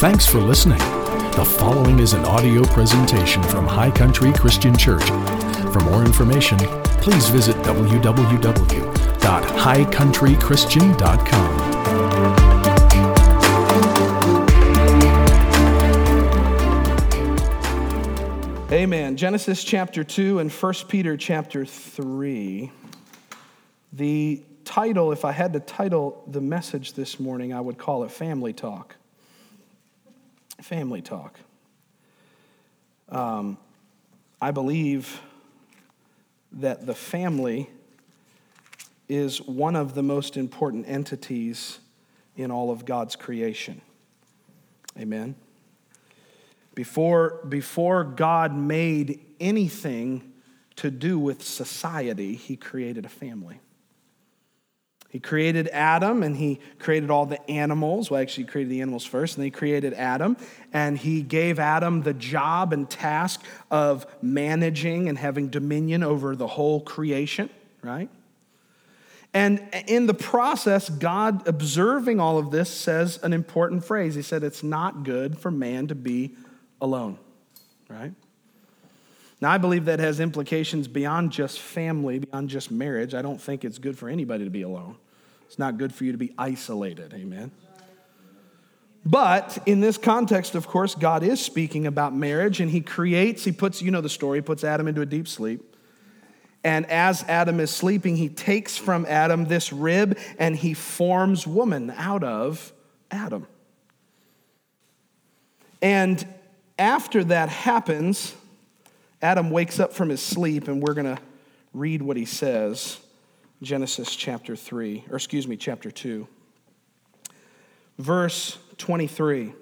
Thanks for listening. The following is an audio presentation from High Country Christian Church. For more information, please visit www.highcountrychristian.com. Amen. Genesis chapter 2 and 1 Peter chapter 3. The title, if I had to title the message this morning, I would call it Family Talk. Family Talk. I believe that the family is one of the most important entities in all of God's creation. Amen. Before God made anything to do with society, he created a family. He created Adam, and he created all the animals. Well, actually, he created the animals first, and then he created Adam, and he gave Adam the job and task of managing and having dominion over the whole creation, right? And in the process, God, observing all of this, says an important phrase. He said, it's not good for man to be alone, right? Now, I believe that has implications beyond just family, beyond just marriage. I don't think it's good for anybody to be alone. It's not good for you to be isolated, amen? But in this context, of course, God is speaking about marriage, and he puts Adam into a deep sleep. And as Adam is sleeping, he takes from Adam this rib, and he forms woman out of Adam. And after that happens, Adam wakes up from his sleep, and we're going to read what he says. Genesis chapter 2, verse 23.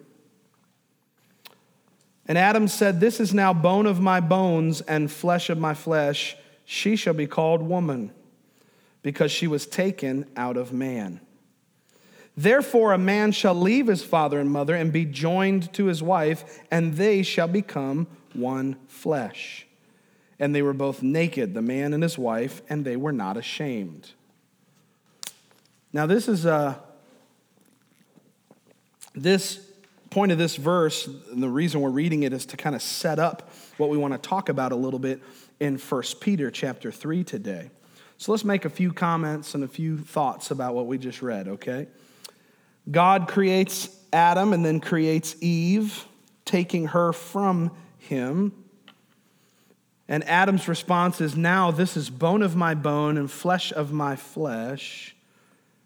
And Adam said, "This is now bone of my bones and flesh of my flesh. She shall be called woman, because she was taken out of man. Therefore a man shall leave his father and mother and be joined to his wife, and they shall become one flesh. And they were both naked, the man and his wife, and they were not ashamed." Now this point of this verse, and the reason we're reading it is to kind of set up what we want to talk about a little bit in 1 Peter chapter 3 today. So let's make a few comments and a few thoughts about what we just read, okay? God creates Adam and then creates Eve, taking her from him. And Adam's response is, "Now this is bone of my bone and flesh of my flesh.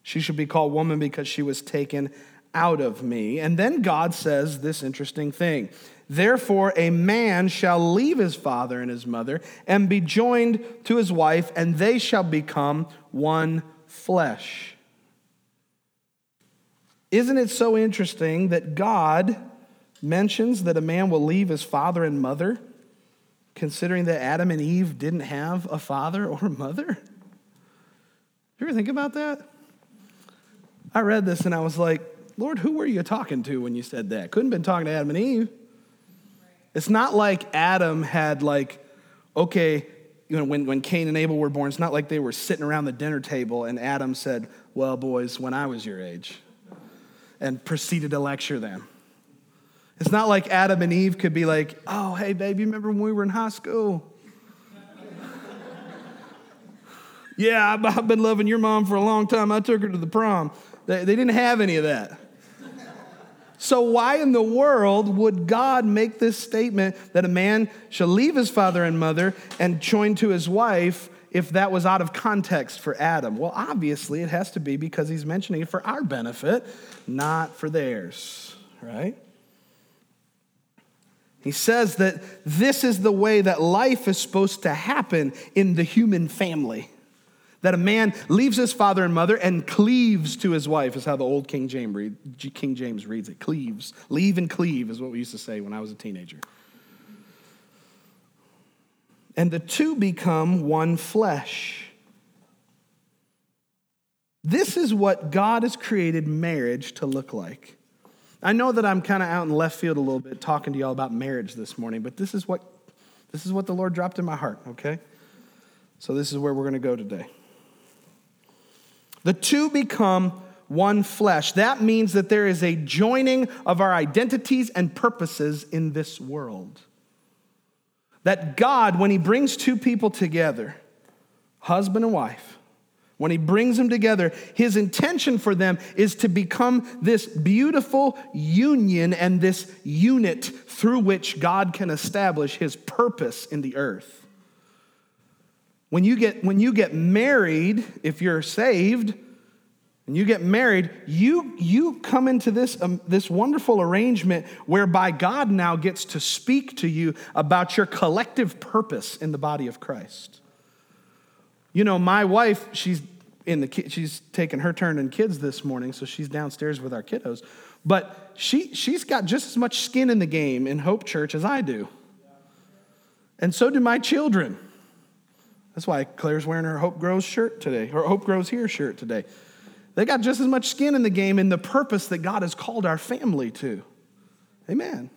She should be called woman because she was taken out of me." And then God says this interesting thing. "Therefore, a man shall leave his father and his mother and be joined to his wife, and they shall become one flesh." Isn't it so interesting that God mentions that a man will leave his father and mother, considering that Adam and Eve didn't have a father or mother? You ever think about that? I read this and I was like, Lord, who were you talking to when you said that? Couldn't have been talking to Adam and Eve. It's not like Adam had when Cain and Abel were born, it's not like they were sitting around the dinner table and Adam said, "Well, boys, when I was your age," and proceeded to lecture them. It's not like Adam and Eve could be like, "Oh, hey, babe, you remember when we were in high school? Yeah, I've been loving your mom for a long time. I took her to the prom." They didn't have any of that. So why in the world would God make this statement that a man shall leave his father and mother and join to his wife if that was out of context for Adam? Well, obviously it has to be because he's mentioning it for our benefit, not for theirs, right? He says that this is the way that life is supposed to happen in the human family. That a man leaves his father and mother and cleaves to his wife is how the old King James reads it. Cleaves. Leave and cleave is what we used to say when I was a teenager. And the two become one flesh. This is what God has created marriage to look like. I know that I'm kind of out in left field a little bit talking to y'all about marriage this morning, but this is what the Lord dropped in my heart, okay? So this is where we're going to go today. The two become one flesh. That means that there is a joining of our identities and purposes in this world. That God, when he brings two people together, husband and wife, when he brings them together, his intention for them is to become this beautiful union and this unit through which God can establish his purpose in the earth. When you get married, if you're saved, and you get married, you come into this wonderful arrangement whereby God now gets to speak to you about your collective purpose in the body of Christ. You know, my wife, she's taking her turn in kids this morning, so she's downstairs with our kiddos. But she's got just as much skin in the game in Hope Church as I do. And so do my children. That's why Claire's wearing her Hope Grows shirt today, her Hope Grows Here shirt today. They got just as much skin in the game in the purpose that God has called our family to. Amen.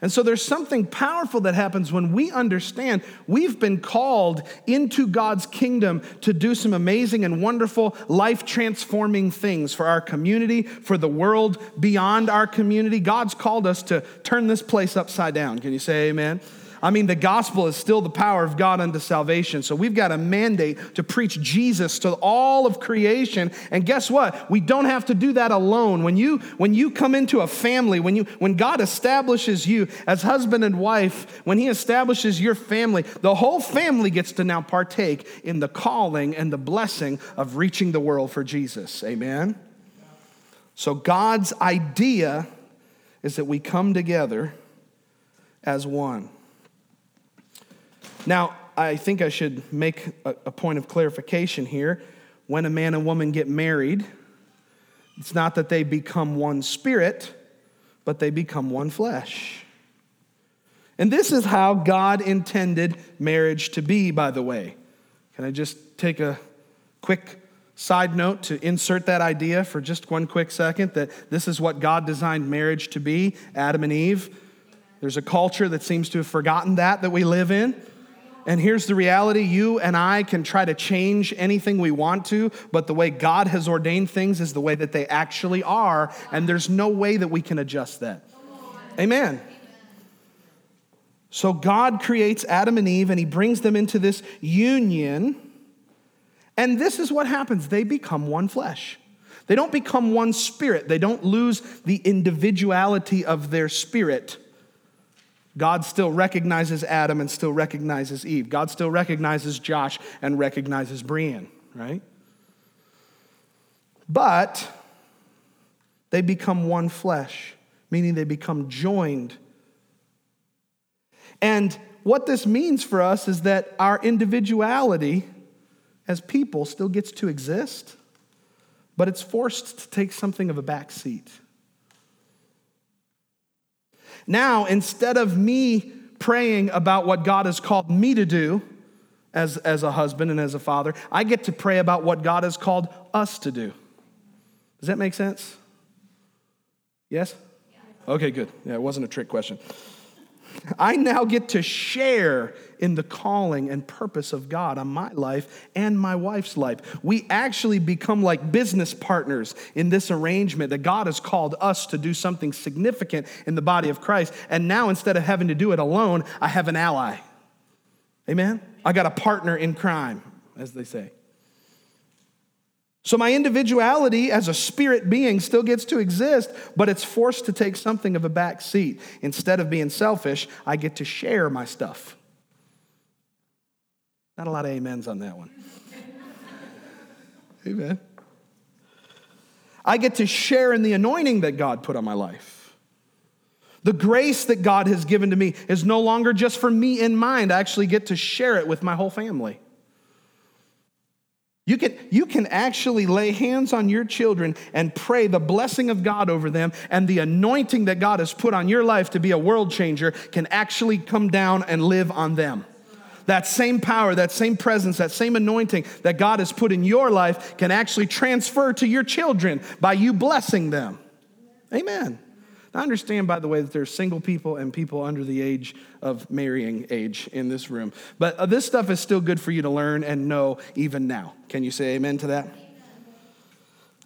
And so there's something powerful that happens when we understand we've been called into God's kingdom to do some amazing and wonderful life-transforming things for our community, for the world beyond our community. God's called us to turn this place upside down. Can you say amen? I mean, the gospel is still the power of God unto salvation. So we've got a mandate to preach Jesus to all of creation. And guess what? We don't have to do that alone. When you come into a family, when God establishes you as husband and wife, when he establishes your family, the whole family gets to now partake in the calling and the blessing of reaching the world for Jesus. Amen? So God's idea is that we come together as one. Now, I think I should make a point of clarification here. When a man and woman get married, it's not that they become one spirit, but they become one flesh. And this is how God intended marriage to be, by the way. Can I just take a quick side note to insert that idea for just one quick second, that this is what God designed marriage to be, Adam and Eve. There's a culture that seems to have forgotten that we live in. And here's the reality, you and I can try to change anything we want to, but the way God has ordained things is the way that they actually are, and there's no way that we can adjust that. Amen. So God creates Adam and Eve, and he brings them into this union, and this is what happens. They become one flesh. They don't become one spirit. They don't lose the individuality of their spirit. God still recognizes Adam and still recognizes Eve. God still recognizes Josh and recognizes Brianne, right? But they become one flesh, meaning they become joined. And what this means for us is that our individuality as people still gets to exist, but it's forced to take something of a back seat. Now, instead of me praying about what God has called me to do as a husband and as a father, I get to pray about what God has called us to do. Does that make sense? Yes? Okay, good. Yeah, it wasn't a trick question. I now get to share in the calling and purpose of God on my life and my wife's life. We actually become like business partners in this arrangement that God has called us to do something significant in the body of Christ. And now instead of having to do it alone, I have an ally. Amen? I got a partner in crime, as they say. So my individuality as a spirit being still gets to exist, but it's forced to take something of a back seat. Instead of being selfish, I get to share my stuff. Not a lot of amens on that one. Amen. I get to share in the anointing that God put on my life. The grace that God has given to me is no longer just for me in mind. I actually get to share it with my whole family. You can actually lay hands on your children and pray the blessing of God over them, and the anointing that God has put on your life to be a world changer can actually come down and live on them. That same power, that same presence, that same anointing that God has put in your life can actually transfer to your children by you blessing them. Amen. I understand, by the way, that there's single people and people under the age of marrying age in this room. But this stuff is still good for you to learn and know even now. Can you say amen to that? Amen.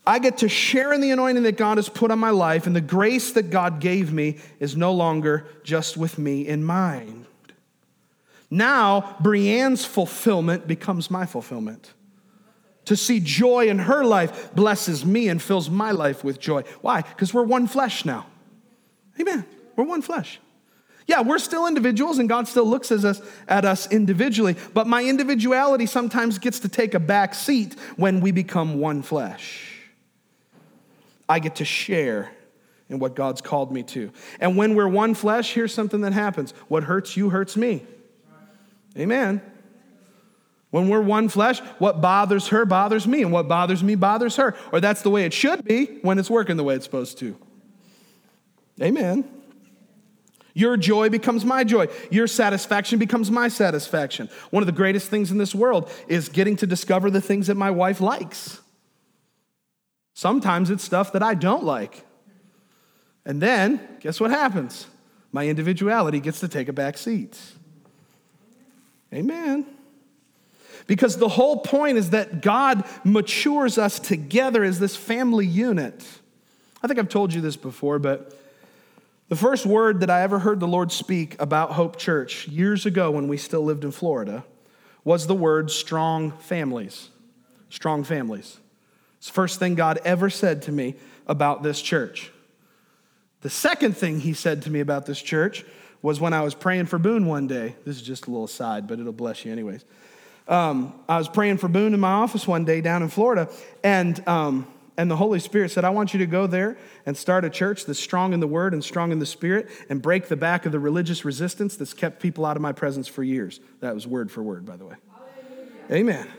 I get to share in the anointing that God has put on my life, and the grace that God gave me is no longer just with me in mind. Now, Brianne's fulfillment becomes my fulfillment. To see joy in her life blesses me and fills my life with joy. Why? Because we're one flesh now. Amen. We're one flesh. Yeah, we're still individuals, and God still looks at us individually, but my individuality sometimes gets to take a back seat when we become one flesh. I get to share in what God's called me to. And when we're one flesh, here's something that happens. What hurts you hurts me. Amen. When we're one flesh, what bothers her bothers me, and what bothers me bothers her. Or that's the way it should be when it's working the way it's supposed to. Amen. Your joy becomes my joy. Your satisfaction becomes my satisfaction. One of the greatest things in this world is getting to discover the things that my wife likes. Sometimes it's stuff that I don't like. And then, guess what happens? My individuality gets to take a back seat. Amen. Because the whole point is that God matures us together as this family unit. I think I've told you this before, but the first word that I ever heard the Lord speak about Hope Church years ago when we still lived in Florida was the word strong families. Strong families. It's the first thing God ever said to me about this church. The second thing he said to me about this church was when I was praying for Boone one day. This is just a little aside, but it'll bless you anyways. I was praying for Boone in my office one day down in Florida, and the Holy Spirit said, I want you to go there and start a church that's strong in the Word and strong in the Spirit and break the back of the religious resistance that's kept people out of my presence for years. That was word for word, by the way. Hallelujah. Amen. Yeah.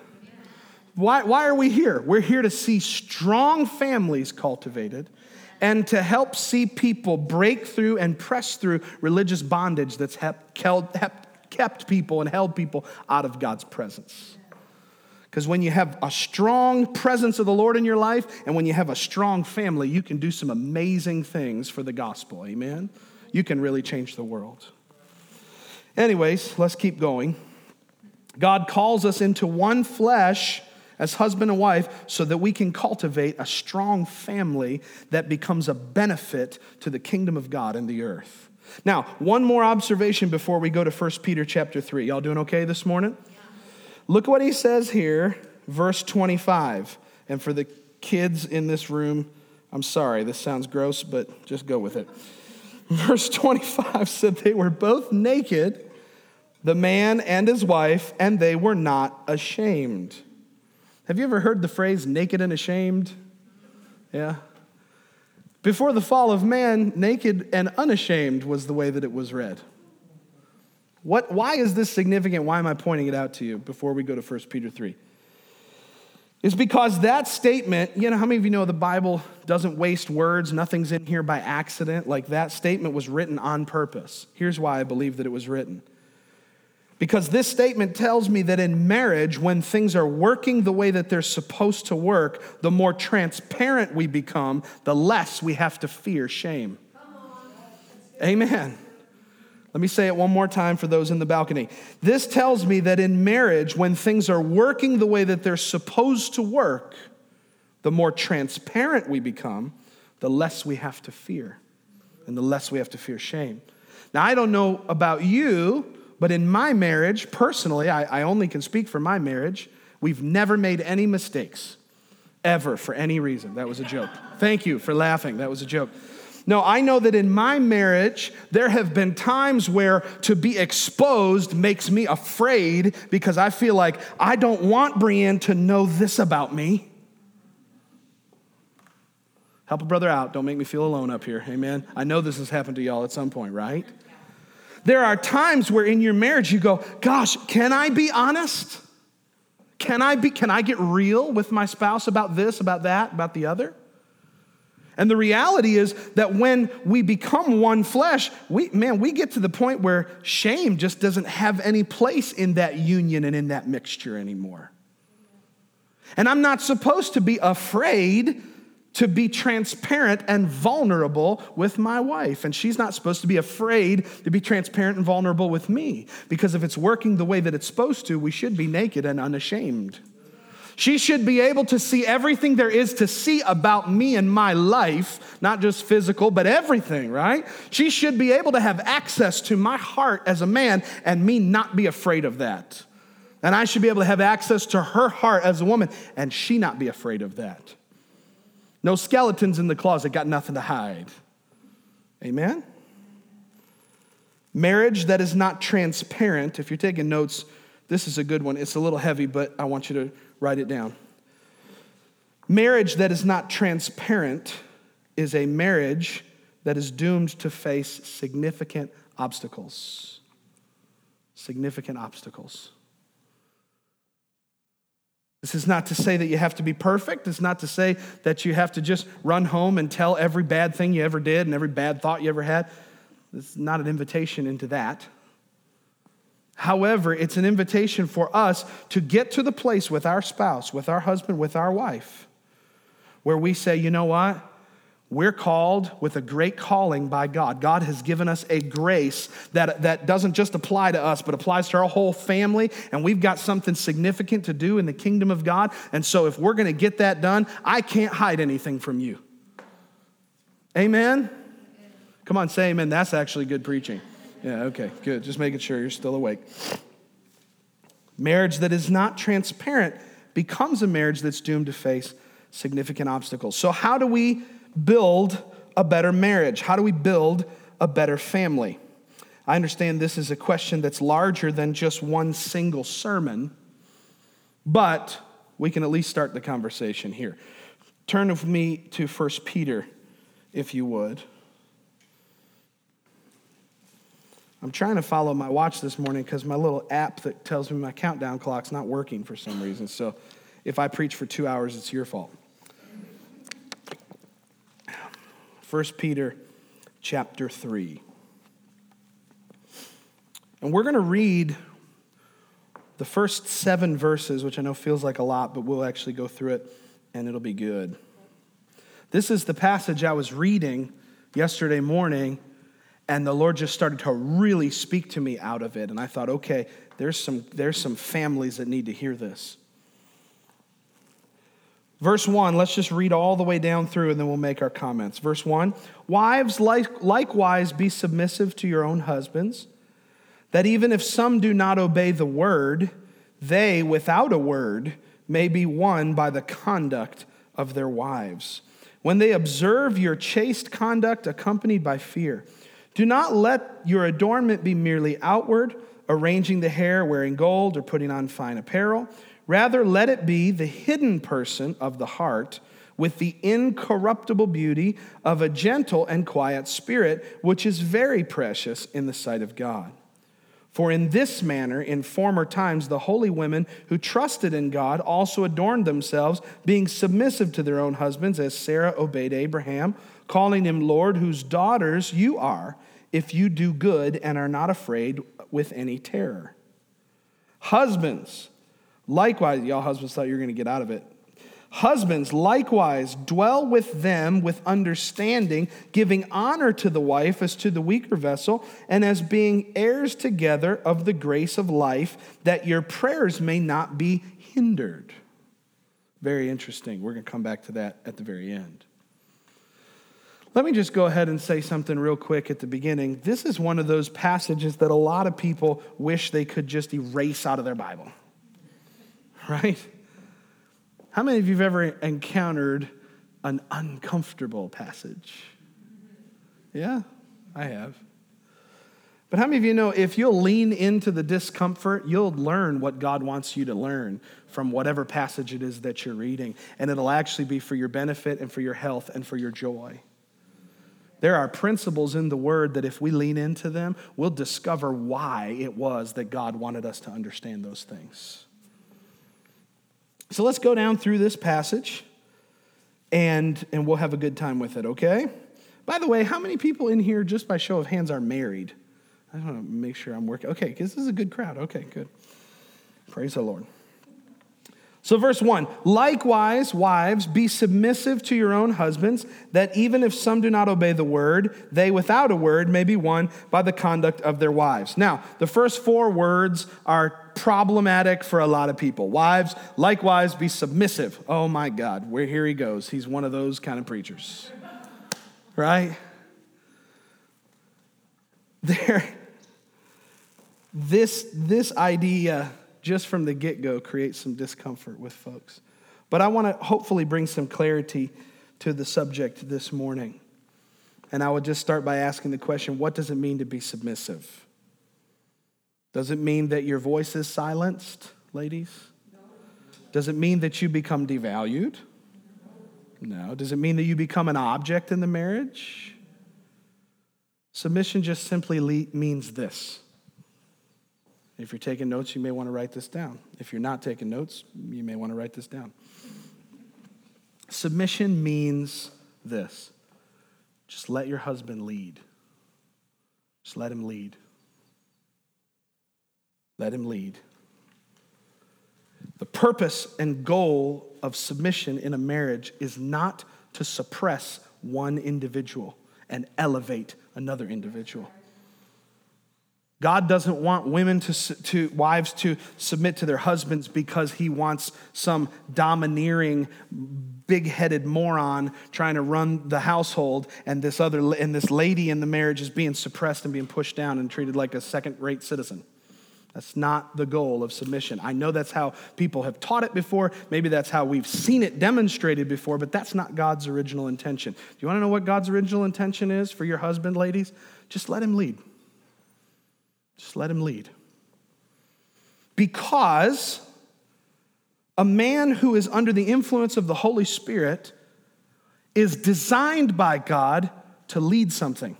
Why are we here? We're here to see strong families cultivated and to help see people break through and press through religious bondage that's kept people and held people out of God's presence. Because when you have a strong presence of the Lord in your life and when you have a strong family, you can do some amazing things for the gospel. Amen? You can really change the world. Anyways, let's keep going. God calls us into one flesh as husband and wife so that we can cultivate a strong family that becomes a benefit to the kingdom of God and the earth. Now, one more observation before we go to 1 Peter chapter 3. Y'all doing okay this morning? Look what he says here, verse 25. And for the kids in this room, I'm sorry, this sounds gross, but just go with it. Verse 25 said they were both naked, the man and his wife, and they were not ashamed. Have you ever heard the phrase naked and ashamed? Yeah. Before the fall of man, naked and unashamed was the way that it was read. Why is this significant? Why am I pointing it out to you before we go to 1 Peter 3? It's because that statement, how many of you know the Bible doesn't waste words? Nothing's in here by accident. Like that statement was written on purpose. Here's why I believe that it was written. Because this statement tells me that in marriage, when things are working the way that they're supposed to work, the more transparent we become, the less we have to fear shame. Amen. Let me say it one more time for those in the balcony. This tells me that in marriage, when things are working the way that they're supposed to work, the more transparent we become, the less we have to fear, and the less we have to fear shame. Now, I don't know about you, but in my marriage, personally, I only can speak for my marriage, we've never made any mistakes, ever, for any reason. That was a joke. Thank you for laughing. That was a joke. No, I know that in my marriage, there have been times where to be exposed makes me afraid because I feel like I don't want Brianne to know this about me. Help a brother out. Don't make me feel alone up here. Amen. I know this has happened to y'all at some point, right? There are times where in your marriage you go, gosh, can I be honest? Can I get real with my spouse about this, about that, about the other? And the reality is that when we become one flesh, we get to the point where shame just doesn't have any place in that union and in that mixture anymore. And I'm not supposed to be afraid to be transparent and vulnerable with my wife. And she's not supposed to be afraid to be transparent and vulnerable with me. Because if it's working the way that it's supposed to, we should be naked and unashamed. She should be able to see everything there is to see about me and my life, not just physical, but everything, right? She should be able to have access to my heart as a man and me not be afraid of that. And I should be able to have access to her heart as a woman and she not be afraid of that. No skeletons in the closet, got nothing to hide. Amen? Marriage that is not transparent. If you're taking notes, this is a good one. It's a little heavy, but I want you to write it down. Marriage that is not transparent is a marriage that is doomed to face significant obstacles. Significant obstacles. This is not to say that you have to be perfect. It's not to say that you have to just run home and tell every bad thing you ever did and every bad thought you ever had. It's not an invitation into that. However, it's an invitation for us to get to the place with our spouse, with our husband, with our wife, where we say, you know what? We're called with a great calling by God. God has given us a grace that doesn't just apply to us, but applies to our whole family, and we've got something significant to do in the kingdom of God, and so if we're going to get that done, I can't hide anything from you. Amen? Come on, say amen. That's actually good preaching. Yeah, okay, good. Just making sure you're still awake. Marriage that is not transparent becomes a marriage that's doomed to face significant obstacles. So how do we build a better marriage? How do we build a better family? I understand this is a question that's larger than just one single sermon, but we can at least start the conversation here. Turn with me to 1 Peter, if you would. I'm trying to follow my watch this morning because my little app that tells me my countdown clock's not working for some reason. So if I preach for 2 hours, it's your fault. 1 Peter chapter 3. And we're going to read the first 7 verses, which I know feels like a lot, but we'll actually go through it and it'll be good. This is the passage I was reading yesterday morning, and the Lord just started to really speak to me out of it. And I thought, okay, there's some families that need to hear this. Verse 1, let's just read all the way down through and then we'll make our comments. Verse 1, wives likewise be submissive to your own husbands, that even if some do not obey the word, they, without a word, may be won by the conduct of their wives, when they observe your chaste conduct accompanied by fear. Do not let your adornment be merely outward, arranging the hair, wearing gold, or putting on fine apparel. Rather, let it be the hidden person of the heart with the incorruptible beauty of a gentle and quiet spirit, which is very precious in the sight of God. For in this manner, in former times, the holy women who trusted in God also adorned themselves, being submissive to their own husbands, as Sarah obeyed Abraham, calling him Lord, whose daughters you are, if you do good and are not afraid with any terror. Husbands, likewise, y'all husbands thought you were going to get out of it. Husbands, likewise, dwell with them with understanding, giving honor to the wife as to the weaker vessel, and as being heirs together of the grace of life, that your prayers may not be hindered. Very interesting. We're going to come back to that at the very end. Let me just go ahead and say something real quick at the beginning. This is one of those passages that a lot of people wish they could just erase out of their Bible. Right? How many of you have ever encountered an uncomfortable passage? Yeah, I have. But how many of you know if you'll lean into the discomfort, you'll learn what God wants you to learn from whatever passage it is that you're reading, and it'll actually be for your benefit and for your health and for your joy. There are principles in the Word that if we lean into them, we'll discover why it was that God wanted us to understand those things. So let's go down through this passage, and we'll have a good time with it, okay? By the way, how many people in here, just by show of hands, are married? I want to make sure I'm working. Okay, because this is a good crowd. Okay, good. Praise the Lord. So verse 1, likewise, wives, be submissive to your own husbands, that even if some do not obey the word, they without a word may be won by the conduct of their wives. Now, the first four words are problematic for a lot of people. Wives, likewise, be submissive. Oh my God, where here he goes. He's one of those kind of preachers, right? This idea just from the get-go creates some discomfort with folks. But I want to hopefully bring some clarity to the subject this morning. And I would just start by asking the question, what does it mean to be submissive? Does it mean that your voice is silenced, ladies? No. Does it mean that you become devalued? No. Does it mean that you become an object in the marriage? Submission just simply means this. If you're taking notes, you may want to write this down. If you're not taking notes, you may want to write this down. Submission means this. Just let your husband lead. Just let him lead. Let him lead. The purpose and goal of submission in a marriage is not to suppress one individual and elevate another individual. God doesn't want women to wives to submit to their husbands because he wants some domineering, big-headed moron trying to run the household, and this lady in the marriage is being suppressed and being pushed down and treated like a second-rate citizen. That's not the goal of submission. I know that's how people have taught it before. Maybe that's how we've seen it demonstrated before, but that's not God's original intention. Do you want to know what God's original intention is for your husband, ladies? Just let him lead. Just let him lead. Because a man who is under the influence of the Holy Spirit is designed by God to lead something.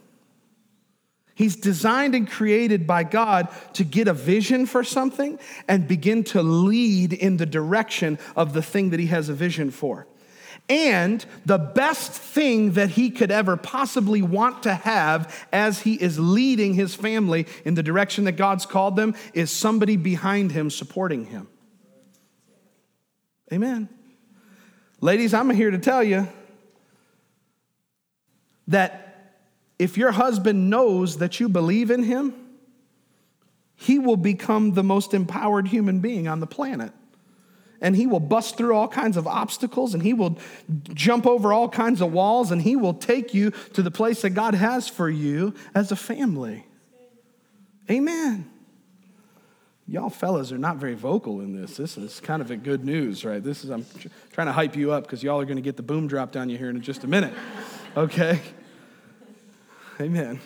He's designed and created by God to get a vision for something and begin to lead in the direction of the thing that he has a vision for. And the best thing that he could ever possibly want to have as he is leading his family in the direction that God's called them is somebody behind him supporting him. Amen. Ladies, I'm here to tell you that if your husband knows that you believe in him, he will become the most empowered human being on the planet. And he will bust through all kinds of obstacles, and he will jump over all kinds of walls, and he will take you to the place that God has for you as a family. Amen. Y'all fellas are not very vocal in this. This is kind of a good news, right? I'm trying to hype you up because y'all are going to get the boom dropped on you here in just a minute. Okay? Amen.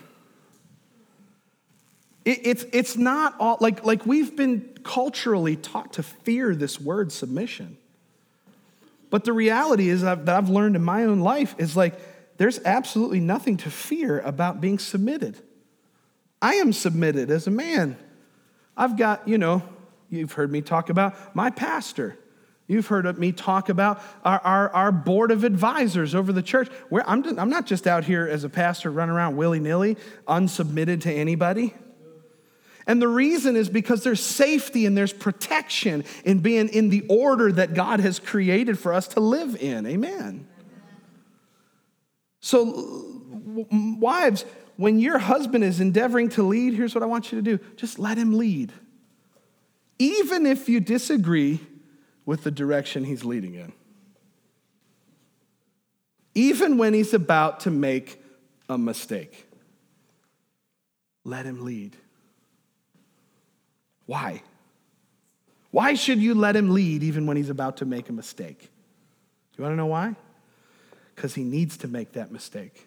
It's not all like we've been culturally taught to fear this word submission. But the reality is that I've learned in my own life is like there's absolutely nothing to fear about being submitted. I am submitted as a man. I've got, you've heard me talk about my pastor. You've heard me talk about our board of advisors over the church. Where I'm not just out here as a pastor running around willy-nilly, unsubmitted to anybody. And the reason is because there's safety and there's protection in being in the order that God has created for us to live in. Amen. So, wives, when your husband is endeavoring to lead, here's what I want you to do. Just let him lead. Even if you disagree with the direction he's leading in. Even when he's about to make a mistake, let him lead. Why? Why should you let him lead even when he's about to make a mistake? Do you want to know why? Because he needs to make that mistake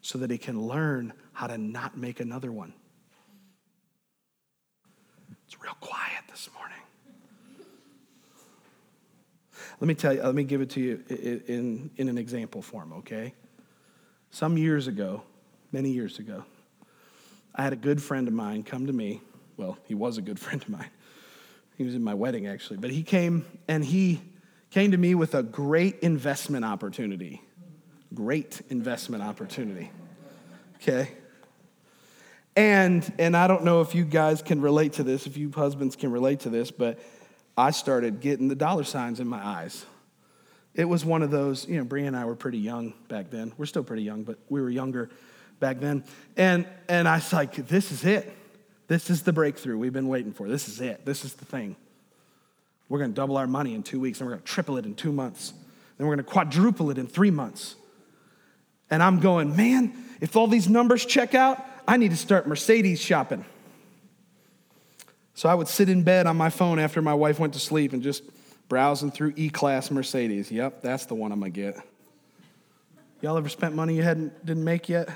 so that he can learn how to not make another one. It's real quiet this morning. Let me tell you, let me give it to you in an example form, okay? Many years ago, I had a good friend of mine come to me. Well, he was a good friend of mine. He was in my wedding, actually. But he came to me with a great investment opportunity. Okay? And I don't know if you guys can relate to this, if you husbands can relate to this, but I started getting the dollar signs in my eyes. It was one of those, you know, Brianne and I were pretty young back then. We're still pretty young, but we were younger back then. And I was like, this is it. This is the breakthrough we've been waiting for. This is it. This is the thing. We're going to double our money in 2 weeks, and we're going to triple it in 2 months. Then we're going to quadruple it in 3 months. And I'm going, man, if all these numbers check out, I need to start Mercedes shopping. So I would sit in bed on my phone after my wife went to sleep and just browsing through E-Class Mercedes. Yep, that's the one I'm going to get. Y'all ever spent money you didn't make yet?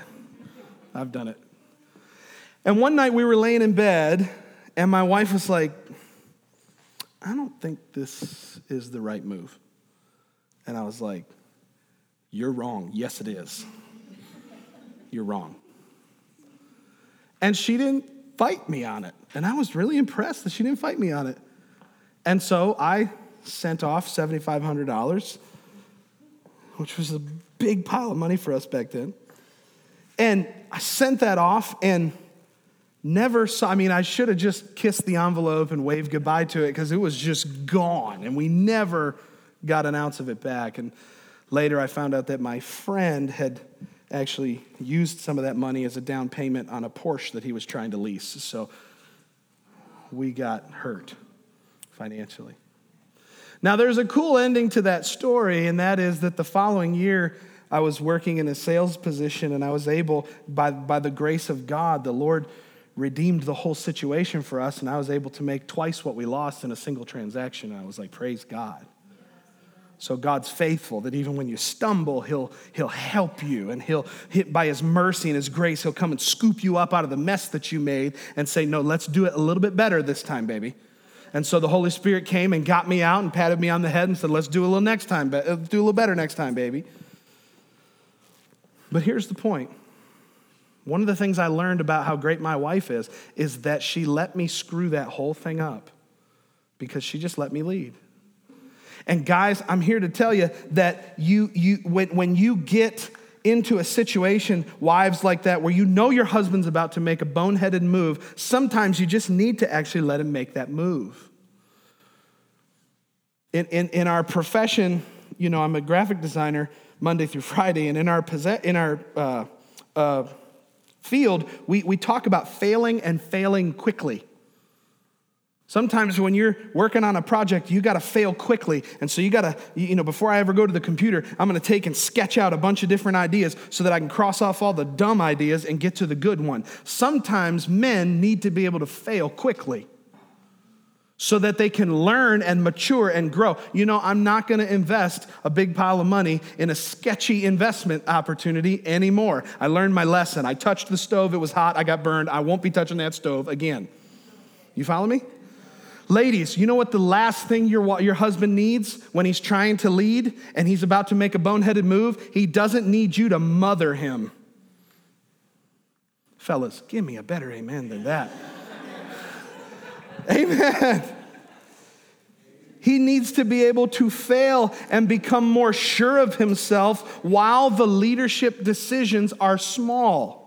I've done it. And one night we were laying in bed, and my wife was like, I don't think this is the right move. And I was like, you're wrong. Yes, it is. You're wrong. And she didn't fight me on it. And I was really impressed that she didn't fight me on it. And so I sent off $7,500, which was a big pile of money for us back then. And I sent that off and never saw, I mean, I should have just kissed the envelope and waved goodbye to it because it was just gone. And we never got an ounce of it back. And later I found out that my friend had actually used some of that money as a down payment on a Porsche that he was trying to lease. So we got hurt financially. Now, there's a cool ending to that story, and that is that the following year, I was working in a sales position, and I was able, by the grace of God, the Lord redeemed the whole situation for us, and I was able to make twice what we lost in a single transaction. And I was like, praise God. So God's faithful that even when you stumble, He'll help you, and by His mercy and His grace, He'll come and scoop you up out of the mess that you made and say, no, let's do it a little bit better this time, baby. And so the Holy Spirit came and got me out and patted me on the head and said, let's do a little next time, do a little better next time, baby. But here's the point. One of the things I learned about how great my wife is that she let me screw that whole thing up because she just let me lead. And guys, I'm here to tell you that when you get into a situation, wives like that, where you know your husband's about to make a boneheaded move, sometimes you just need to actually let him make that move. In our profession, you know, I'm a graphic designer Monday through Friday, and in our field, we talk about failing and failing quickly. Sometimes when you're working on a project, you got to fail quickly. And so you got to, you know, before I ever go to the computer, I'm going to take and sketch out a bunch of different ideas so that I can cross off all the dumb ideas and get to the good one. Sometimes men need to be able to fail quickly so that they can learn and mature and grow. You know, I'm not going to invest a big pile of money in a sketchy investment opportunity anymore. I learned my lesson. I touched the stove. It was hot. I got burned. I won't be touching that stove again. You follow me? Ladies, you know what the last thing your husband needs when he's trying to lead and he's about to make a boneheaded move? He doesn't need you to mother him. Fellas, give me a better amen than that. Amen. He needs to be able to fail and become more sure of himself while the leadership decisions are small.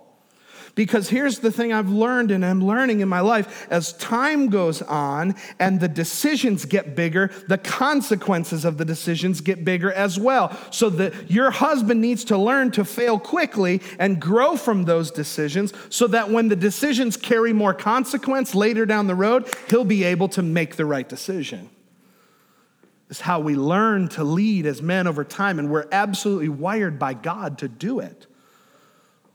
Because here's the thing I've learned and I'm learning in my life. As time goes on and the decisions get bigger, the consequences of the decisions get bigger as well. So that your husband needs to learn to fail quickly and grow from those decisions so that when the decisions carry more consequence later down the road, he'll be able to make the right decision. It's how we learn to lead as men over time, and we're absolutely wired by God to do it.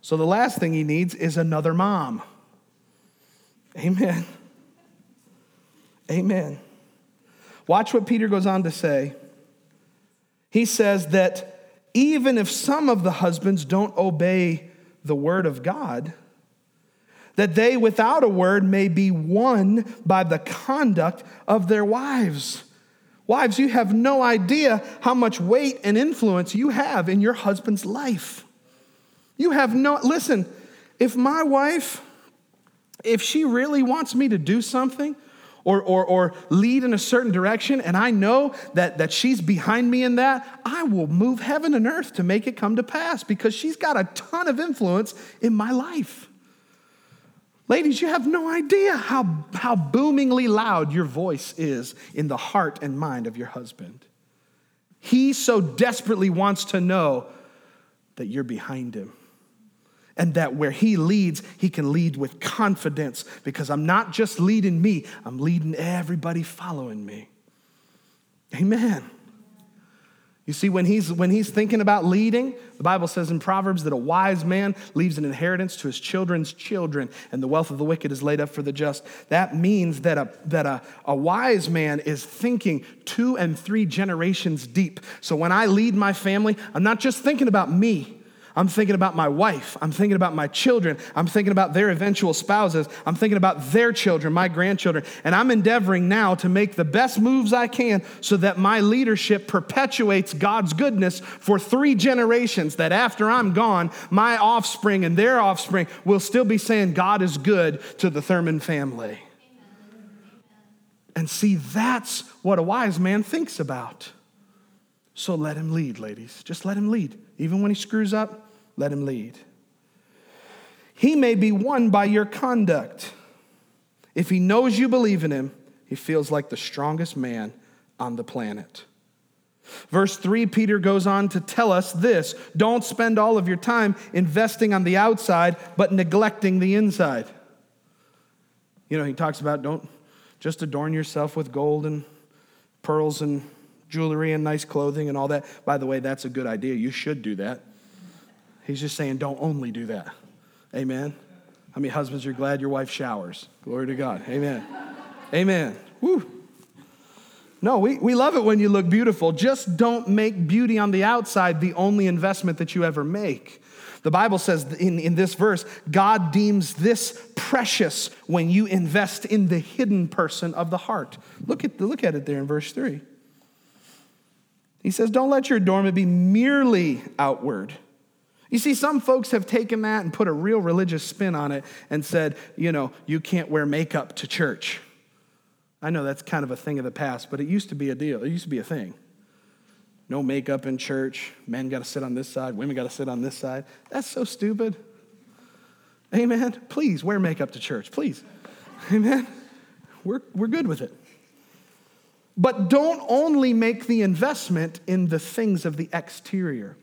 So the last thing he needs is another mom. Amen. Amen. Watch what Peter goes on to say. He says that even if some of the husbands don't obey the word of God, that they without a word may be won by the conduct of their wives. Wives, you have no idea how much weight and influence you have in your husband's life. You have no, listen, if my wife, if she really wants me to do something or lead in a certain direction, and I know that she's behind me in that, I will move heaven and earth to make it come to pass because she's got a ton of influence in my life. Ladies, you have no idea how boomingly loud your voice is in the heart and mind of your husband. He so desperately wants to know that you're behind him and that where he leads, he can lead with confidence, because I'm not just leading me, I'm leading everybody following me. Amen. You see, when he's thinking about leading, the Bible says in Proverbs that a wise man leaves an inheritance to his children's children, and the wealth of the wicked is laid up for the just. That means that a wise man is thinking 2 and 3 generations deep. So when I lead my family, I'm not just thinking about me. I'm thinking about my wife. I'm thinking about my children. I'm thinking about their eventual spouses. I'm thinking about their children, my grandchildren. And I'm endeavoring now to make the best moves I can so that my leadership perpetuates God's goodness for 3 generations, that after I'm gone, my offspring and their offspring will still be saying God is good to the Thurman family. Amen. And see, that's what a wise man thinks about. So let him lead, ladies. Just let him lead. Even when he screws up, let him lead. He may be won by your conduct. If he knows you believe in him, he feels like the strongest man on the planet. Verse 3, Peter goes on to tell us this: don't spend all of your time investing on the outside, but neglecting the inside. You know, he talks about don't just adorn yourself with gold and pearls and jewelry and nice clothing and all that. By the way, that's a good idea. You should do that. He's just saying, don't only do that. Amen. How many husbands are glad your wife showers? Glory to God. Amen. Amen. Woo. No, we love it when you look beautiful. Just don't make beauty on the outside the only investment that you ever make. The Bible says in this verse, God deems this precious when you invest in the hidden person of the heart. Look at it there in verse 3. He says, don't let your adornment be merely outward. You see, some folks have taken that and put a real religious spin on it and said, you know, you can't wear makeup to church. I know that's kind of a thing of the past, but it used to be a deal. It used to be a thing. No makeup in church. Men got to sit on this side. Women got to sit on this side. That's so stupid. Amen. Please wear makeup to church. Please. Amen. We're good with it. But don't only make the investment in the things of the exterior.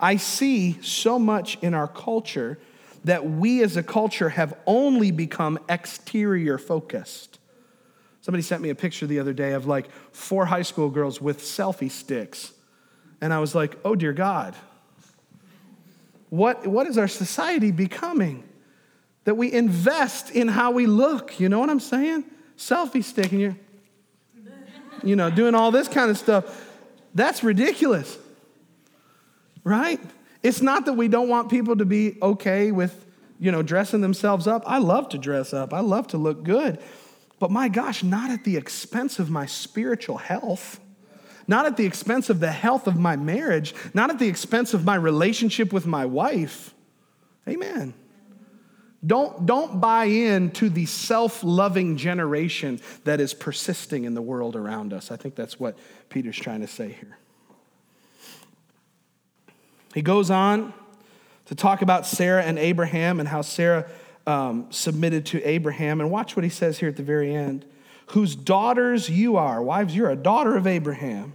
I see so much in our culture that we as a culture have only become exterior focused. Somebody sent me a picture the other day of like 4 high school girls with selfie sticks. And I was like, oh dear God, what is our society becoming? That we invest in how we look, you know what I'm saying? Selfie stick and you're... you know, doing all this kind of stuff. That's ridiculous, right? It's not that we don't want people to be okay with, you know, dressing themselves up. I love to dress up. I love to look good. But my gosh, not at the expense of my spiritual health, not at the expense of the health of my marriage, not at the expense of my relationship with my wife. Amen. Don't buy in to the self-loving generation that is persisting in the world around us. I think that's what Peter's trying to say here. He goes on to talk about Sarah and Abraham and how Sarah submitted to Abraham. And watch what he says here at the very end. Whose daughters you are. Wives, you're a daughter of Abraham.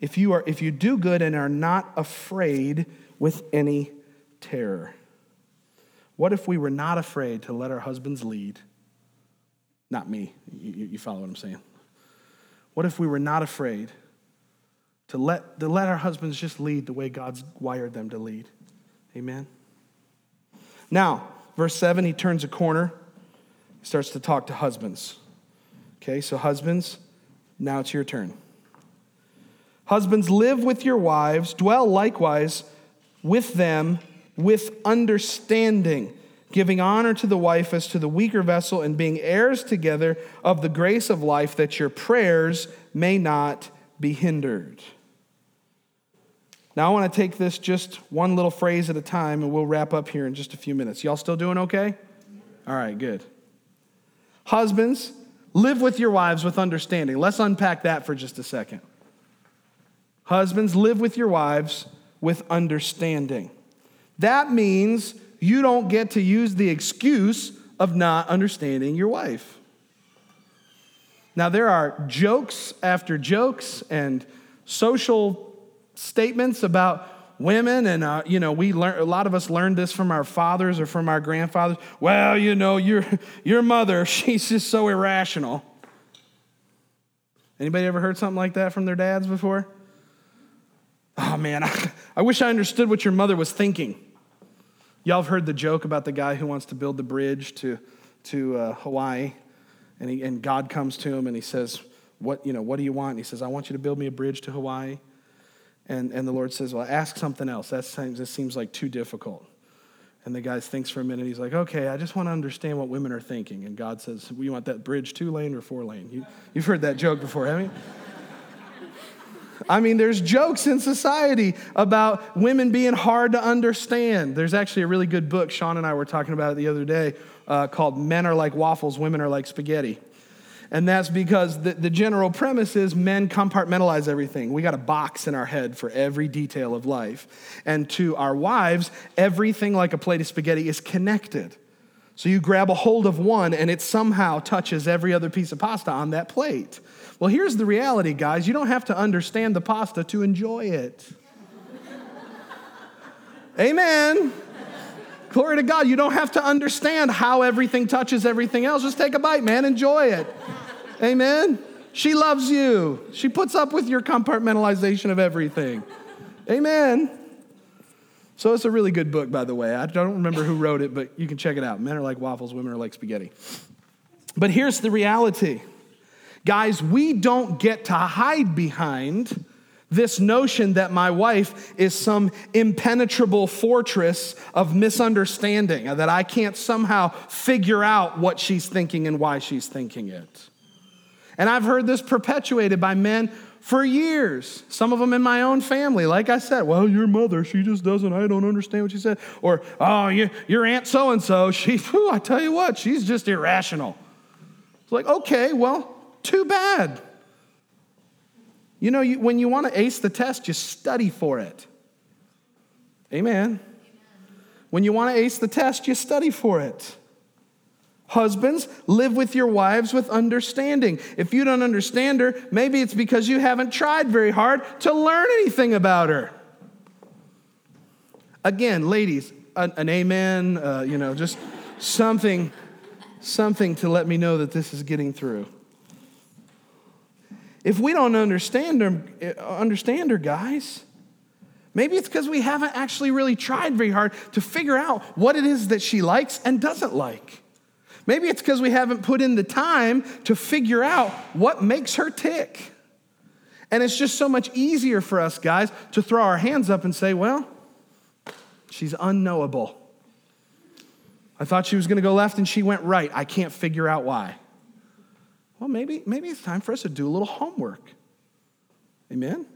If you do good and are not afraid with any terror. What if we were not afraid to let our husbands lead? Not me. You follow what I'm saying? What if we were not afraid to let our husbands just lead the way God's wired them to lead? Amen? Now, verse 7, he turns a corner. He starts to talk to husbands. Okay, so husbands, now it's your turn. Husbands, live with your wives, dwell likewise with them, with understanding, giving honor to the wife as to the weaker vessel, and being heirs together of the grace of life, that your prayers may not be hindered. Now I want to take this just one little phrase at a time, and we'll wrap up here in just a few minutes. Y'all still doing okay? All right, good. Husbands, live with your wives with understanding. Let's unpack that for just a second. Husbands, live with your wives with understanding. That means you don't get to use the excuse of not understanding your wife. Now, there are jokes after jokes and social statements about women, and we learn, a lot of us learned this from our fathers or from our grandfathers. Well, your mother, she's just so irrational. Anybody ever heard something like that from their dads before? Oh, man, I wish I understood what your mother was thinking. Y'all have heard the joke about the guy who wants to build the bridge to Hawaii, and God comes to him and he says, what do you want? And he says, I want you to build me a bridge to Hawaii. And the Lord says, well, ask something else. That seems like too difficult. And the guy thinks for a minute. He's like, okay, I just want to understand what women are thinking. And God says, well, you want that bridge 2-lane or 4-lane? You've heard that joke before, haven't you? I mean, there's jokes in society about women being hard to understand. There's actually a really good book, Sean and I were talking about it the other day, called Men Are Like Waffles, Women Are Like Spaghetti. And that's because the general premise is men compartmentalize everything. We got a box in our head for every detail of life. And to our wives, everything like a plate of spaghetti is connected. So you grab a hold of one and it somehow touches every other piece of pasta on that plate. Well, here's the reality, guys. You don't have to understand the pasta to enjoy it. Amen. Glory to God. You don't have to understand how everything touches everything else. Just take a bite, man. Enjoy it. Amen. She loves you. She puts up with your compartmentalization of everything. Amen. So it's a really good book, by the way. I don't remember who wrote it, but you can check it out. Men Are Like Waffles, Women Are Like Spaghetti. But here's the reality. Guys, we don't get to hide behind this notion that my wife is some impenetrable fortress of misunderstanding, that I can't somehow figure out what she's thinking and why she's thinking it. And I've heard this perpetuated by men for years, some of them in my own family. Like I said, well, your mother, she just doesn't, I don't understand what she said. Or, oh, your aunt so-and-so, I tell you what, she's just irrational. It's like, okay, well, too bad. When you want to ace the test, you study for it. Amen. When you want to ace the test, you study for it. Husbands, live with your wives with understanding. If you don't understand her, maybe it's because you haven't tried very hard to learn anything about her. Again, ladies, an amen, just something to let me know that this is getting through. If we don't understand her, guys, maybe it's because we haven't actually really tried very hard to figure out what it is that she likes and doesn't like. Maybe it's because we haven't put in the time to figure out what makes her tick. And it's just so much easier for us, guys, to throw our hands up and say, well, she's unknowable. I thought she was going to go left and she went right. I can't figure out why. Well, maybe it's time for us to do a little homework. Amen? This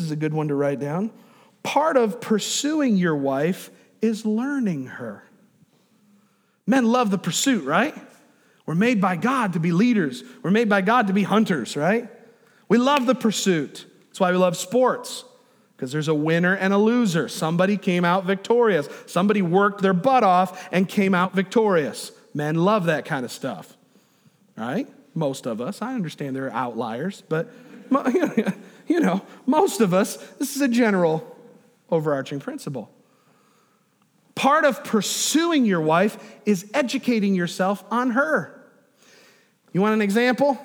is a good one to write down, part of pursuing your wife is learning her. Men love the pursuit, right? We're made by God to be leaders. We're made by God to be hunters, right? We love the pursuit. That's why we love sports, because there's a winner and a loser. Somebody came out victorious. Somebody worked their butt off and came out victorious. Men love that kind of stuff, right? Most of us. I understand there are outliers, but, most of us, this is a general overarching principle. Part of pursuing your wife is educating yourself on her. You want an example? Sure.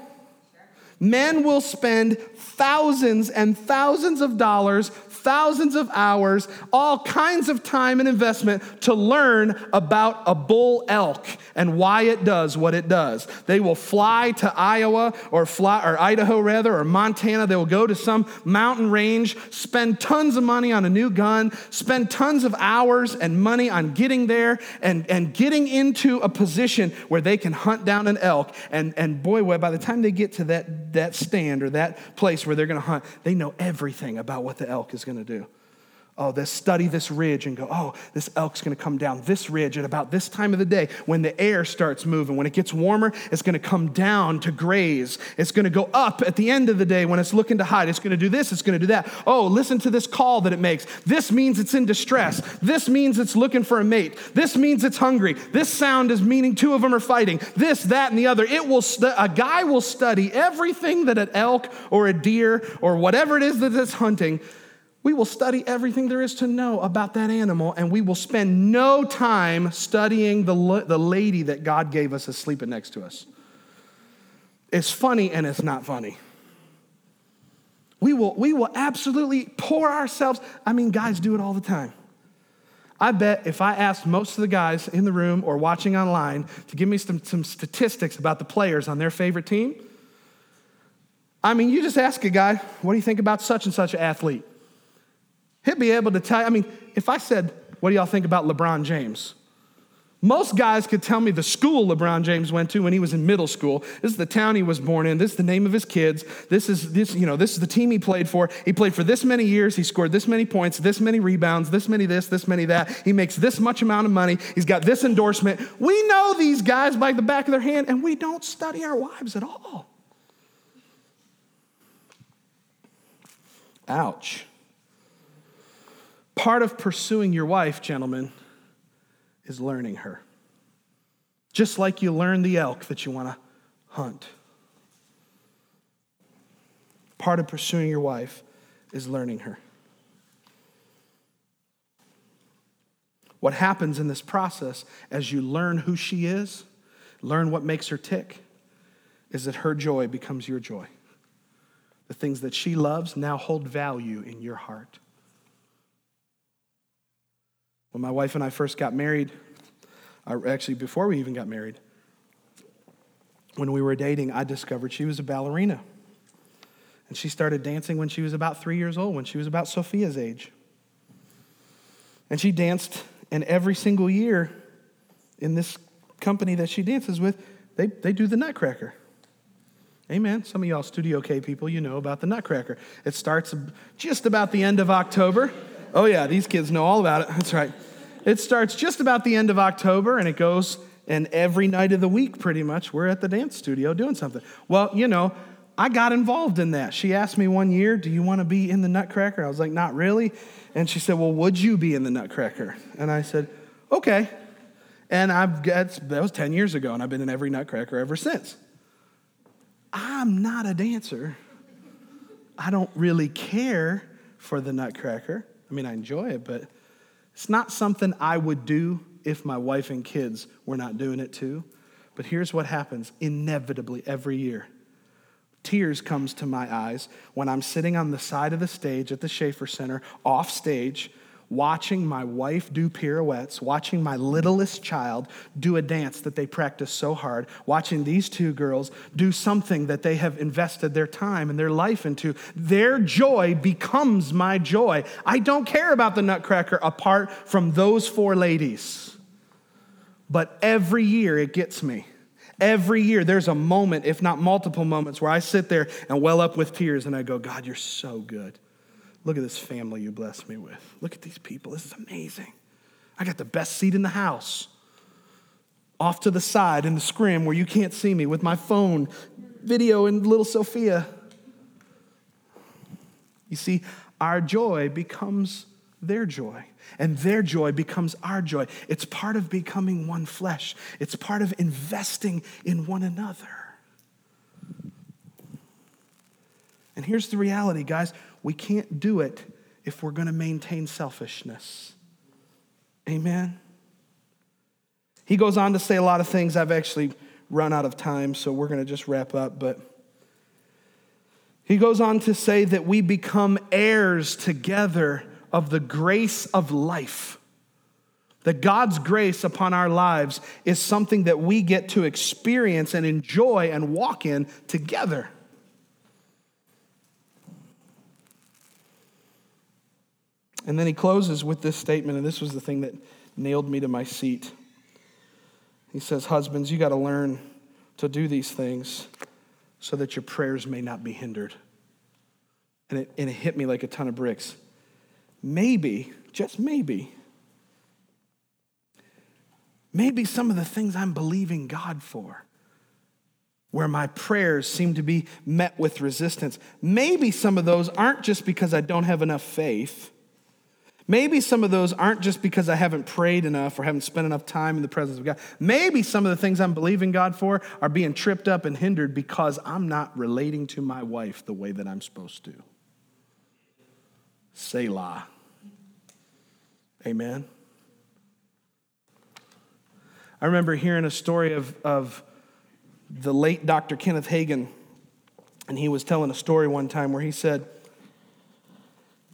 Men will spend thousands and thousands of dollars, thousands of hours, all kinds of time and investment to learn about a bull elk and why it does what it does. They will fly to Iowa or Idaho or Montana. They will go to some mountain range, spend tons of money on a new gun, spend tons of hours and money on getting there and getting into a position where they can hunt down an elk. And boy, by the time they get to that stand or that place where they're going to hunt, they know everything about what the elk is going to do. Oh, let's study this ridge and go, oh, this elk's going to come down this ridge at about this time of the day when the air starts moving. When it gets warmer, it's going to come down to graze. It's going to go up at the end of the day when it's looking to hide. It's going to do this. It's going to do that. Oh, listen to this call that it makes. This means it's in distress. This means it's looking for a mate. This means it's hungry. This sound is meaning two of them are fighting. This, that, and the other. A guy will study everything that an elk or a deer or whatever it is that it's hunting. We will study everything there is to know about that animal, and we will spend no time studying the lady that God gave us is sleeping next to us. It's funny and it's not funny. We will absolutely pour ourselves. I mean, guys do it all the time. I bet if I asked most of the guys in the room or watching online to give me some statistics about the players on their favorite team, I mean, you just ask a guy, what do you think about such and such an athlete? He'd be able to tell you. I mean, if I said, what do y'all think about LeBron James? Most guys could tell me the school LeBron James went to when he was in middle school. This is the town he was born in. This is the name of his kids. This is the team he played for. He played for this many years. He scored this many points, this many rebounds, this many that. He makes this much amount of money. He's got this endorsement. We know these guys by the back of their hand, and we don't study our wives at all. Ouch. Part of pursuing your wife, gentlemen, is learning her. Just like you learn the elk that you want to hunt. Part of pursuing your wife is learning her. What happens in this process as you learn who she is, learn what makes her tick, is that her joy becomes your joy. The things that she loves now hold value in your heart. When my wife and I first got married, actually before we even got married, when we were dating, I discovered she was a ballerina. And she started dancing when she was about 3 years old, when she was about Sophia's age. And she danced, and every single year in this company that she dances with, they do the Nutcracker. Amen. Some of y'all Studio K people, you know about the Nutcracker. It starts just about the end of October. Oh yeah, these kids know all about it. That's right. It starts just about the end of October, and it goes, and every night of the week, pretty much, we're at the dance studio doing something. Well, I got involved in that. She asked me one year, do you want to be in the Nutcracker? I was like, not really. And she said, well, would you be in the Nutcracker? And I said, okay. And that was 10 years ago, and I've been in every Nutcracker ever since. I'm not a dancer. I don't really care for the Nutcracker. I mean, I enjoy it, but it's not something I would do if my wife and kids were not doing it too. But here's what happens inevitably every year. Tears comes to my eyes when I'm sitting on the side of the stage at the Schaefer Center, off stage, watching my wife do pirouettes, watching my littlest child do a dance that they practice so hard, watching these two girls do something that they have invested their time and their life into. Their joy becomes my joy. I don't care about the Nutcracker apart from those four ladies. But every year it gets me. Every year there's a moment, if not multiple moments, where I sit there and well up with tears and I go, God, you're so good. Look at this family you blessed me with. Look at these people. This is amazing. I got the best seat in the house. Off to the side in the scrim where you can't see me with my phone, video, and little Sophia. You see, our joy becomes their joy, and their joy becomes our joy. It's part of becoming one flesh. It's part of investing in one another. And here's the reality, guys. We can't do it if we're going to maintain selfishness. Amen? He goes on to say a lot of things. I've actually run out of time, so we're going to just wrap up. But he goes on to say that we become heirs together of the grace of life. That God's grace upon our lives is something that we get to experience and enjoy and walk in together. And then he closes with this statement, and this was the thing that nailed me to my seat. He says, husbands, you got to learn to do these things so that your prayers may not be hindered. And it hit me like a ton of bricks. maybe, just maybe, maybe some of the things I'm believing God for, where my prayers seem to be met with resistance, maybe some of those aren't just because I don't have enough faith. Maybe some of those aren't just because I haven't prayed enough or haven't spent enough time in the presence of God. Maybe some of the things I'm believing God for are being tripped up and hindered because I'm not relating to my wife the way that I'm supposed to. Selah. Amen. I remember hearing a story of the late Dr. Kenneth Hagin, and he was telling a story one time where he said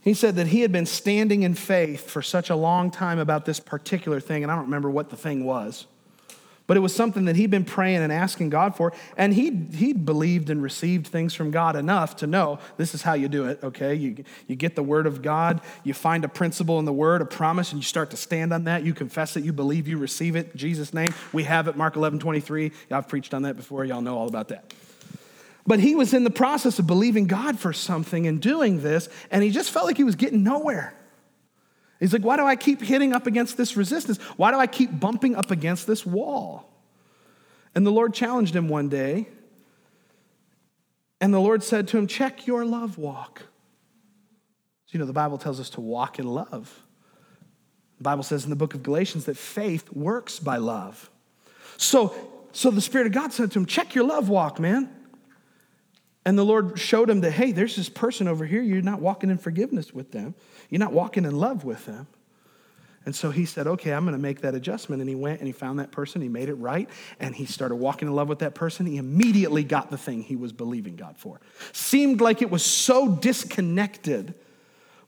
that he had been standing in faith for such a long time about this particular thing, and I don't remember what the thing was, but it was something that he'd been praying and asking God for, and he believed and received things from God enough to know this is how you do it, okay? You get the Word of God, you find a principle in the Word, a promise, and you start to stand on that. You confess it, you believe, you receive it. In Jesus' name, we have it, Mark 11:23. I've preached on that before. Y'all know all about that. But he was in the process of believing God for something and doing this, and he just felt like he was getting nowhere. He's like, why do I keep hitting up against this resistance? Why do I keep bumping up against this wall? And the Lord challenged him one day, and the Lord said to him, check your love walk. So, you know, the Bible tells us to walk in love. The Bible says in the book of Galatians that faith works by love. So the Spirit of God said to him, check your love walk, man. And the Lord showed him that, hey, there's this person over here. You're not walking in forgiveness with them. You're not walking in love with them. And so he said, okay, I'm going to make that adjustment. And he went and he found that person. He made it right. And he started walking in love with that person. He immediately got the thing he was believing God for. Seemed like it was so disconnected,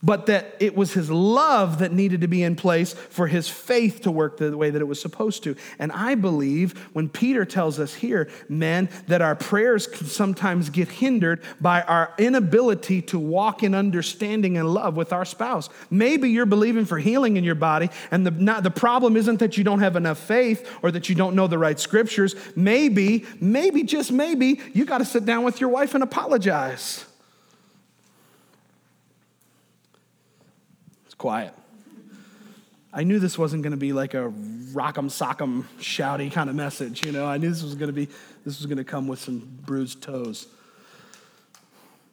but that it was his love that needed to be in place for his faith to work the way that it was supposed to. And I believe when Peter tells us here, men, that our prayers can sometimes get hindered by our inability to walk in understanding and love with our spouse. Maybe you're believing for healing in your body, and the problem isn't that you don't have enough faith or that you don't know the right scriptures. Maybe, just maybe, you got to sit down with your wife and apologize. Quiet. I knew this wasn't going to be like a rock'em, sock'em, shouty kind of message, you know. I knew this was going to come with some bruised toes.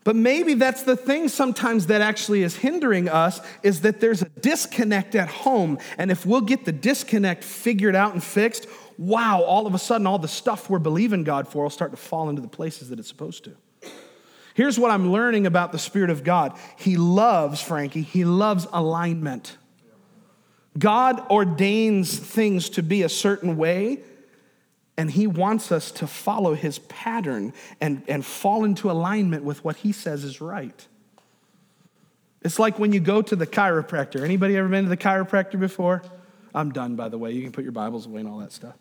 But maybe that's the thing sometimes that actually is hindering us, is that there's a disconnect at home, and if we'll get the disconnect figured out and fixed, wow, all of a sudden all the stuff we're believing God for will start to fall into the places that it's supposed to. Here's what I'm learning about the Spirit of God. He loves, Frankie, he loves alignment. God ordains things to be a certain way, and he wants us to follow his pattern and fall into alignment with what he says is right. It's like when you go to the chiropractor. Anybody ever been to the chiropractor before? I'm done, by the way. You can put your Bibles away and all that stuff.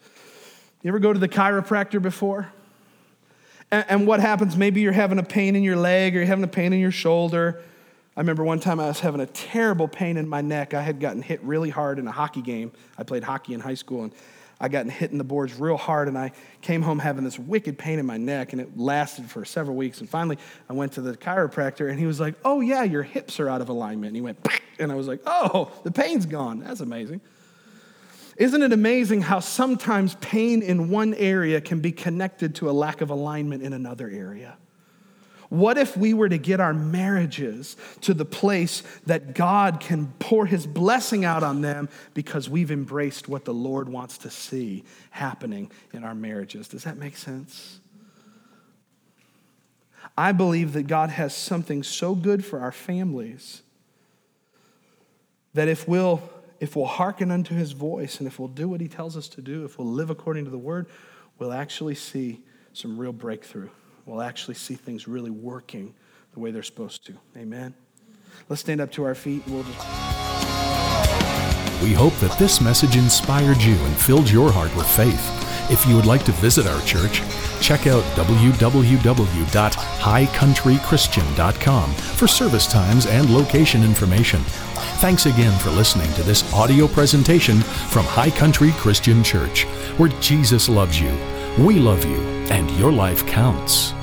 You ever go to the chiropractor before? And what happens, maybe you're having a pain in your leg or you're having a pain in your shoulder. I remember one time I was having a terrible pain in my neck. I had gotten hit really hard in a hockey game. I played hockey in high school, and I gotten hit in the boards real hard, and I came home having this wicked pain in my neck, and it lasted for several weeks. And finally, I went to the chiropractor, and he was like, oh, yeah, your hips are out of alignment. And he went, "Pah!" And I was like, oh, the pain's gone. That's amazing. Isn't it amazing how sometimes pain in one area can be connected to a lack of alignment in another area? What if we were to get our marriages to the place that God can pour his blessing out on them because we've embraced what the Lord wants to see happening in our marriages? Does that make sense? I believe that God has something so good for our families that if we'll hearken unto his voice, and if we'll do what he tells us to do, if we'll live according to the word, we'll actually see some real breakthrough. We'll actually see things really working the way they're supposed to. Amen? Let's stand up to our feet. We hope that this message inspired you and filled your heart with faith. If you would like to visit our church, check out www.highcountrychristian.com for service times and location information. Thanks again for listening to this audio presentation from High Country Christian Church, where Jesus loves you, we love you, and your life counts.